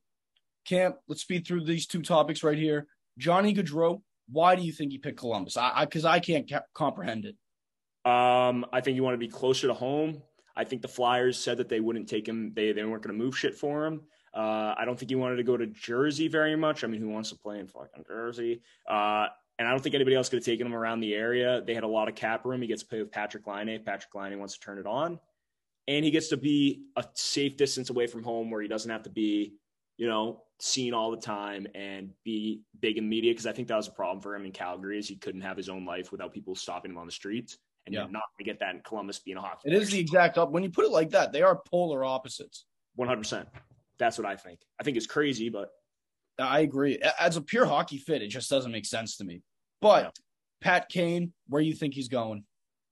Camp, let's speed through these two topics right here. Johnny Gaudreau, why do you think he picked Columbus? I because I, I can't ca- comprehend it. Um, I think you want to be closer to home. I think the Flyers said that they wouldn't take him. They they weren't going to move shit for him. Uh, I don't think he wanted to go to Jersey very much. I mean, who wants to play in fucking Jersey? Uh, and I don't think anybody else could have taken him around the area. They had a lot of cap room. He gets to play with Patrick Laine. Patrick Laine wants to turn it on. And he gets to be a safe distance away from home where he doesn't have to be, you know, seen all the time and be big in media. Because I think that was a problem for him in Calgary is he couldn't have his own life without people stopping him on the streets. And yeah. you're not going to get that in Columbus being a hockey player. It is the exact up. When you put it like that, they are polar opposites. one hundred percent. That's what I think. I think it's crazy, but. I agree. As a pure hockey fit, it just doesn't make sense to me. But yeah. Pat Kane, where do you think he's going?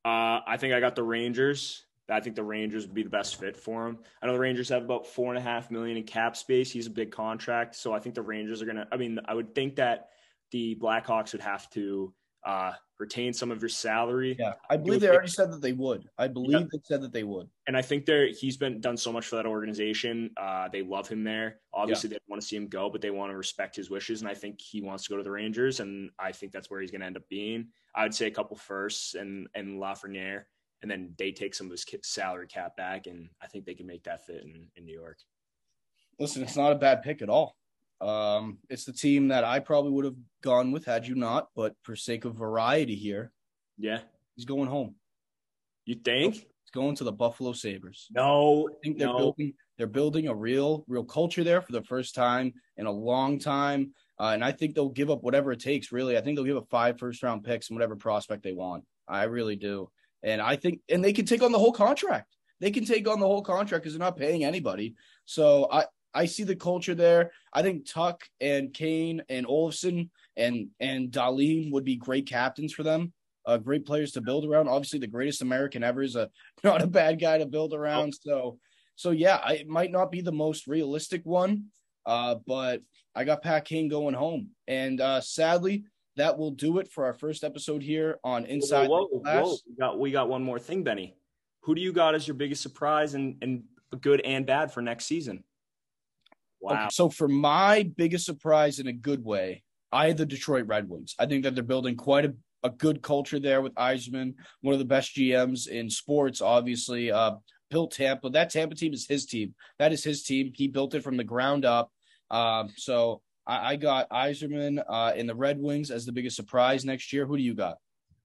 Uh, I think I got the Rangers. I think the Rangers would be the best fit for him. I know the Rangers have about four and a half million in cap space. He's a big contract. So I think the Rangers are going to, I mean, I would think that the Blackhawks would have to uh, retain some of your salary. Yeah, I believe they already said that they would. I believe yeah. they said that they would. And I think they're he's been done so much for that organization. Uh, they love him there. Obviously, yeah. they don't want to see him go, but they want to respect his wishes. And I think he wants to go to the Rangers, and I think that's where he's going to end up being. I would say a couple firsts and and Lafreniere, and then they take some of his salary cap back, and I think they can make that fit in, in New York. Listen, it's not a bad pick at all. Um, it's the team that I probably would have gone with had you not, but for sake of variety here, yeah, he's going home. You think he's going to the Buffalo Sabres? No, I think they're no. building they're building a real, real culture there for the first time in a long time, uh, and I think they'll give up whatever it takes. Really, I think they'll give up five first round picks and whatever prospect they want. I really do, and I think and they can take on the whole contract. They can take on the whole contract because they're not paying anybody. So I. I see the culture there. I think Tuck and Kane and Olofsson and and Dahlin would be great captains for them, uh, great players to build around. Obviously, the greatest American ever is a not a bad guy to build around. So, so yeah, I, it might not be the most realistic one, Uh, but I got Pat Kane going home. And uh, sadly, that will do it for our first episode here on Inside whoa, whoa, the Glass. Whoa. We, got, we got one more thing, Benny. Who do you got as your biggest surprise and, and good and bad for next season? Wow. Okay, so for my biggest surprise in a good way, I had the Detroit Red Wings. I think that they're building quite a, a good culture there with Eiserman, one of the best G Ms in sports, obviously. Uh, built Tampa. That Tampa team is his team. That is his team. He built it from the ground up. Um, so I, I got Eiserman uh, in the Red Wings as the biggest surprise next year. Who do you got?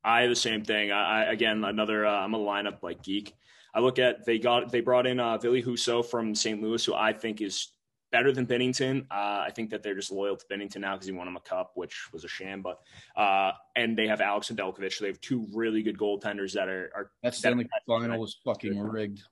I have the same thing. I, I again, another, uh, I'm a lineup like geek. I look at, they got, they brought in uh, Ville Husso from Saint Louis, who I think is better than Binnington. Uh, I think that they're just loyal to Binnington now because he won him a cup, which was a sham. But uh, and they have Alex Nedeljkovic. So they have two really good goaltenders that are. are that Stanley Final was fucking rigged.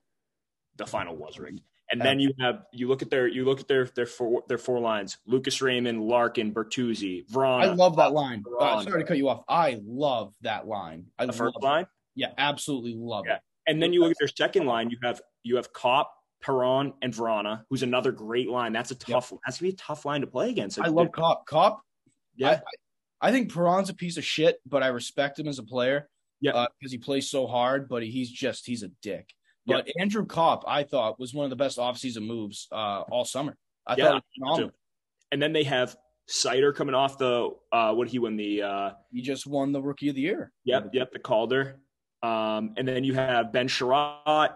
The final was rigged. And then you have you look at their you look at their their four their four lines: Lucas Raymond, Larkin, Bertuzzi, Vrana. I love that line. Uh, sorry to cut you off. I love that line. I the first line. It. Yeah, absolutely love yeah. it. And then you look at their second line. You have you have Kopp, Perron, and Vrana, who's another great line. That's a tough. Yep. That's gonna be a tough line to play against. I love Kopp. Kopp. Yeah. I, I think Perron's a piece of shit, but I respect him as a player. Yeah, uh, because he plays so hard, but he's just he's a dick. But yep. Andrew Kopp, I thought, was one of the best offseason moves uh, all summer. I yeah, thought it was phenomenal. Too. And then they have Sider coming off the uh, – what did he win the uh, – He just won the Rookie of the Year. Yep, yep, the Calder. Um, and then you have Ben Sherratt.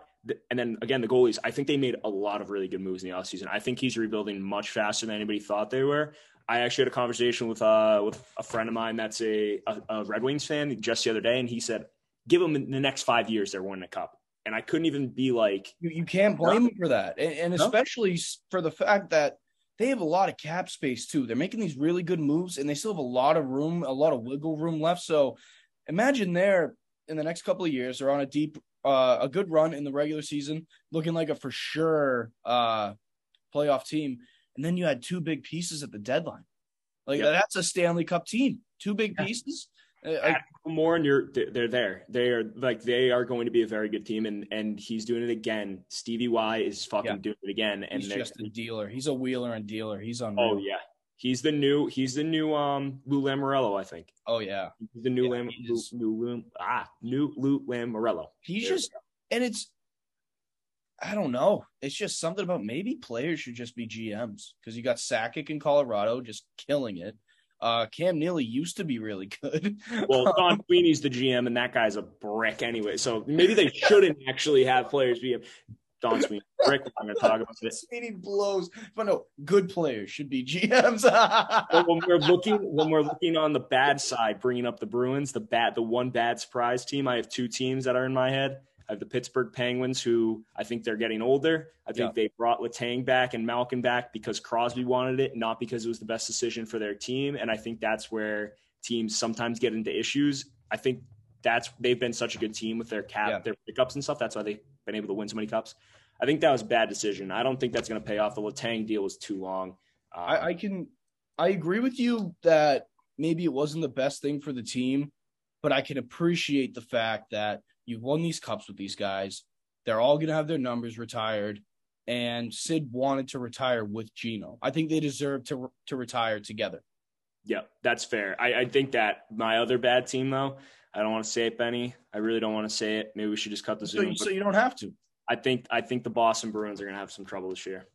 And then, again, the goalies. I think they made a lot of really good moves in the offseason. I think he's rebuilding much faster than anybody thought they were. I actually had a conversation with uh, with a friend of mine that's a, a, a Red Wings fan just the other day, and he said, give them in the next five years they're winning a cup. And I couldn't even be like you, you can't blame them for that. And, and especially for the fact that they have a lot of cap space too. They're making these really good moves and they still have a lot of room, a lot of wiggle room left. So imagine they're in the next couple of years, they're on a deep, uh, a good run in the regular season, looking like a for sure uh, playoff team. And then you had two big pieces at the deadline. Like yep. that's a Stanley Cup team, two big yeah. pieces. Add more and you're they're there. They are like they are going to be a very good team, and and he's doing it again. Stevie Y is fucking yeah. doing it again, and he's just a dealer. He's a wheeler and dealer. He's on. Oh yeah, he's the new. He's the new um Lou Lamoriello, I think. Oh yeah, he's the new yeah, Lam just, Lou, Lou, Lou, ah new Lou Lamoriello. He's there just and it's. I don't know. It's just something about maybe players should just be G Ms because you got Sakic in Colorado just killing it. Uh, Cam Neely used to be really good. Well, Don Sweeney's the G M, and that guy's a brick anyway. So maybe they shouldn't actually have players be Don Sweeney. Brick, I'm going to talk about this. Sweeney blows. But no, good players should be G Ms. But when we're looking, when we're looking on the bad side, bringing up the Bruins, the bad, the one bad surprise team. I have two teams that are in my head. I have the Pittsburgh Penguins, who I think they're getting older. I think yeah. they brought Letang back and Malkin back because Crosby wanted it, not because it was the best decision for their team. And I think that's where teams sometimes get into issues. I think that's they've been such a good team with their cap, yeah. their pickups and stuff. That's why they've been able to win so many cups. I think that was a bad decision. I don't think that's going to pay off. The Letang deal was too long. Um, I, I can I agree with you that maybe it wasn't the best thing for the team, but I can appreciate the fact that you've won these cups with these guys. They're all going to have their numbers retired. And Sid wanted to retire with Gino. I think they deserve to re- to retire together. Yeah, that's fair. I, I think that my other bad team, though, I don't want to say it, Benny. I really don't want to say it. Maybe we should just cut the Zoom. So, so you don't have to. I think I think the Boston Bruins are going to have some trouble this year.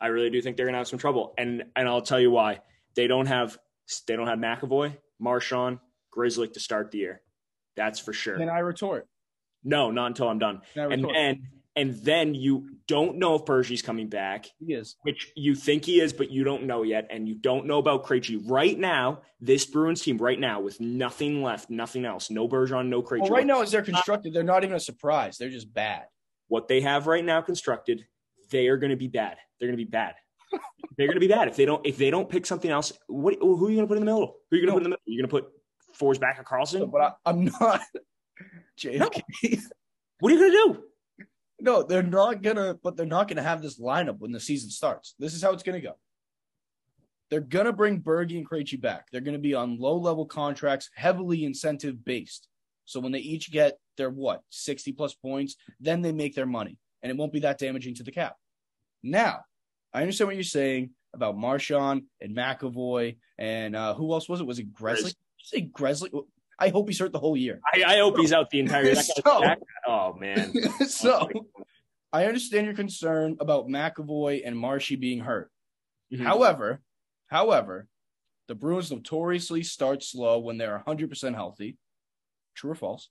I really do think they're going to have some trouble. And and I'll tell you why. They don't have they don't have McAvoy, Marchand, Grzelcyk to start the year. That's for sure. Can I retort? No, not until I'm done. And then, and then you don't know if Bergey's coming back. He is. Which you think he is, but you don't know yet. And you don't know about Krejci. Right now, this Bruins team right now with nothing left, nothing else, no Bergeron, no Krejci. Well, right now as they're constructed, they're not even a surprise. They're just bad. What they have right now constructed, they are going to be bad. They're going to be bad. They're going to be bad. If they don't if they don't pick something else, what, who are you going to put in the middle? Who are you going to no. put in the middle? You're going to put Forsback or Carlson? But I, I'm not – J F K. No. What are you gonna do? No, they're not gonna. But they're not gonna have this lineup when the season starts. This is how it's gonna go. They're gonna bring Berge and Krejci back. They're gonna be on low-level contracts, heavily incentive-based. So when they each get their what sixty-plus points, then they make their money, and it won't be that damaging to the cap. Now, I understand what you're saying about Marchand and McAvoy and uh, who else was it? Was it Gresley? Did you say Gresley? I hope he's hurt the whole year. I, I hope he's out the entire year. So, oh, man. So I understand your concern about McAvoy and Marshy being hurt. Mm-hmm. However, however, the Bruins notoriously start slow when they're one hundred percent healthy. True or false?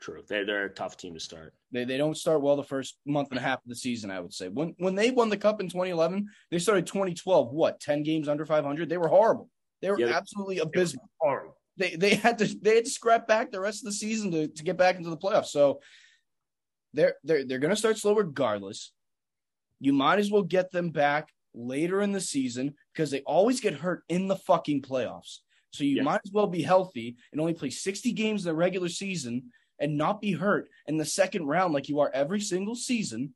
True. They're, they're a tough team to start. They they don't start well the first month and a half of the season, I would say. When when they won the Cup in twenty eleven, they started twenty twelve, what, ten games under five hundred? They were horrible. They were yeah, absolutely abysmal. They were horrible. They they had to they had to scrap back the rest of the season to, to get back into the playoffs. So they're they're they're gonna start slow regardless. You might as well get them back later in the season because they always get hurt in the fucking playoffs. So you yeah. might as well be healthy and only play sixty games in the regular season and not be hurt in the second round like you are every single season.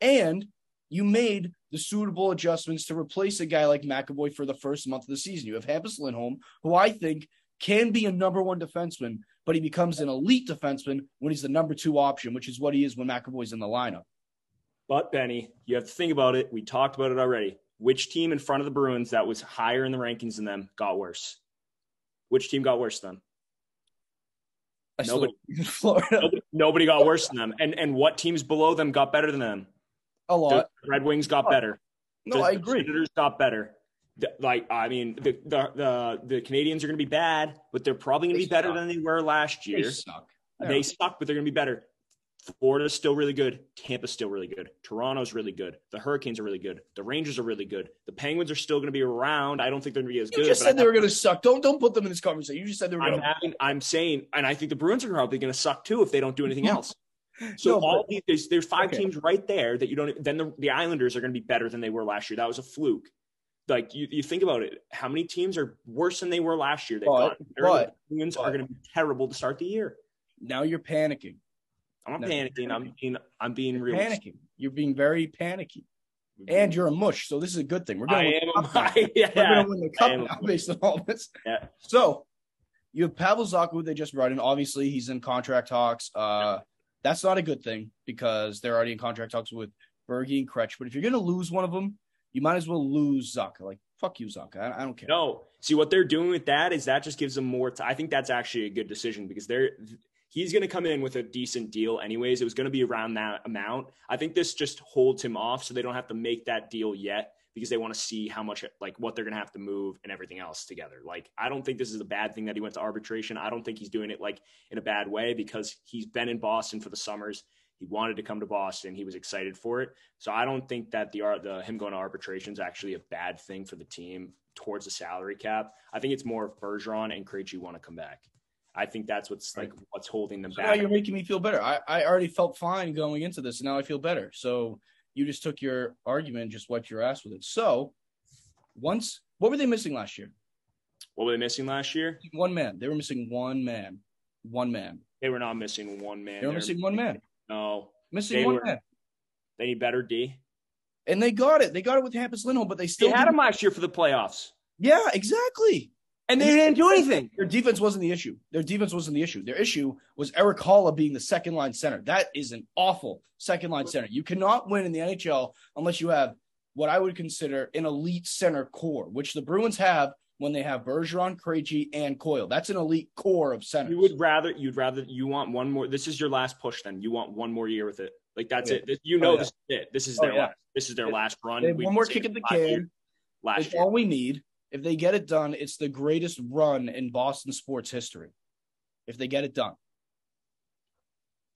And you made the suitable adjustments to replace a guy like McAvoy for the first month of the season. You have Hampus Lindholm, who I think can be a number one defenseman, but he becomes an elite defenseman when he's the number two option, which is what he is when McAvoy's in the lineup. But, Benny, you have to think about it. We talked about it already. Which team in front of the Bruins that was higher in the rankings than them got worse? Which team got worse than them? Nobody, nobody, nobody got worse than them. And and what teams below them got better than them? A lot. The Red Wings got better. No, the, I agree. The Senators got better. Like, I mean, the the the, the Canadians are going to be bad, but they're probably going to be better than they were last year. They suck. They suck, but they're going to be better. Florida's still really good. Tampa's still really good. Toronto's really good. The Hurricanes are really good. The Rangers are really good. The Penguins are still going to be around. I don't think they're going to be as good. You just said they were going to suck. Don't don't put them in this conversation. You just said they were going to. I'm saying, and I think the Bruins are probably going to suck too if they don't do anything else. So no, all these, there's, there's five okay. teams right there that you don't. Then the, the Islanders are going to be better than they were last year. That was a fluke. Like, you, you think about it, how many teams are worse than they were last year? They've but, but, the Bruins but, are going to be terrible to start the year. Now you're panicking. I'm not panicking. panicking. I'm being I'm being real. Panicking. You're being very panicky. And you're a mush, so this is a good thing. We're going to yeah. win the Cup now based on all this. Yeah. So you have Pavel Datsyuk, who they just brought in. Obviously, he's in contract talks. Uh, that's not a good thing because they're already in contract talks with Berge and Kretsch. But if you're going to lose one of them, you might as well lose Zuck. Like, fuck you, Zuck. I, I don't care. No. See, what they're doing with that is that just gives them more time. I think that's actually a good decision because they're he's going to come in with a decent deal anyways. It was going to be around that amount. I think this just holds him off so they don't have to make that deal yet because they want to see how much, like, what they're going to have to move and everything else together. Like, I don't think this is a bad thing that he went to arbitration. I don't think he's doing it, like, in a bad way because he's been in Boston for the summers. He wanted to come to Boston. He was excited for it. So I don't think that the, the him going to arbitration is actually a bad thing for the team towards the salary cap. I think it's more if Bergeron and Krejci want to come back. I think that's what's like what's holding them so back. Now you're making me feel better. I, I already felt fine going into this, and now I feel better. So you just took your argument and just wiped your ass with it. So once – what were they missing last year? What were they missing last year? One man. They were missing one man. One man. They were not missing one man. They were missing, they were missing one man. No. Missing they one were, man. They need better D. And they got it. They got it with Hampus Lindholm, but they still – They had him last year for the playoffs. Yeah, exactly. And they didn't do anything. Their defense wasn't the issue. Their defense wasn't the issue. Their issue was Eric Holla being the second-line center. That is an awful second-line center. You cannot win in the N H L unless you have what I would consider an elite center core, which the Bruins have when they have Bergeron, Krejci, and Coyle. That's an elite core of centers. You would rather – you'd rather – you want one more – this is your last push then. You want one more year with it. Like, that's yeah. it. You know oh, yeah. this is it. This is, oh, their yeah. last, this is their last run. They have one more kick at the can. That's all we need. If they get it done, it's the greatest run in Boston sports history. If they get it done.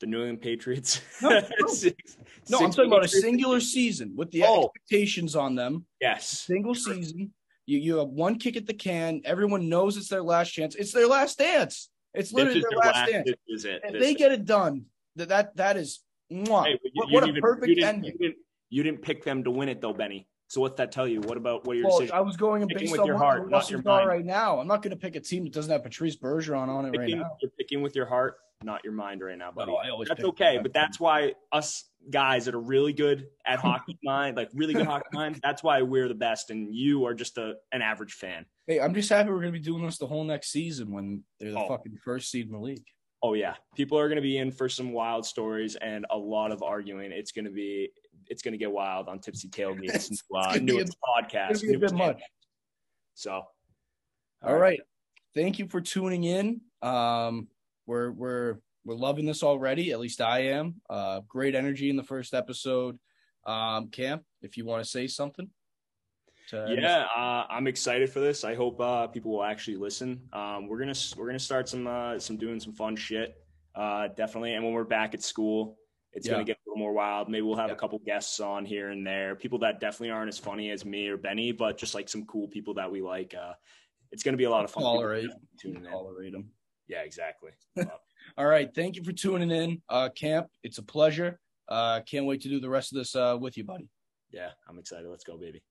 The New England Patriots. No, no. six, no six I'm talking about a singular season with the oh. expectations on them. Yes. Single season. You, you have one kick at the can. Everyone knows it's their last chance. It's their last dance. It's literally their, their last, last dance. This is it. If this they is. get it done, that, that, that is mwah. Hey, you, what you what a perfect you ending. You didn't, you didn't pick them to win it, though, Benny. So what's that tell you? What about what are your well, decisions? I was going and based with on your heart, not your mind. Right now, I'm not going to pick a team that doesn't have Patrice Bergeron on it picking, right now. You're picking with your heart, not your mind right now, buddy. No, I always that's okay, but that's why us guys that are really good at hockey mind, like really good hockey mind, that's why we're the best, and you are just a an average fan. Hey, I'm just happy we're going to be doing this the whole next season when they're the oh. fucking first seed in the league. Oh yeah, people are going to be in for some wild stories and a lot of arguing. It's going to be it's going to get wild on Tipsy Tailgates and uh, Newham's podcast. Be a bit much. So, all, all right. right. Thank you for tuning in. Um, we're we're we're loving this already. At least I am. Uh, great energy in the first episode. Um, Cam, if you want to say something. To yeah, uh, I'm excited for this. I hope uh, people will actually listen. Um, we're gonna we're gonna start some uh, some doing some fun shit. Uh, definitely. And when we're back at school, it's yeah. going to get a little more wild. Maybe we'll have yeah. a couple guests on here and there, people that definitely aren't as funny as me or Benny, but just like some cool people that we like. Uh, it's going to be a lot of fun. Tolerate, tolerate them. Yeah, exactly. All right. Thank you for tuning in, uh, Camp. It's a pleasure. Uh, can't wait to do the rest of this uh, with you, buddy. Yeah, I'm excited. Let's go, baby.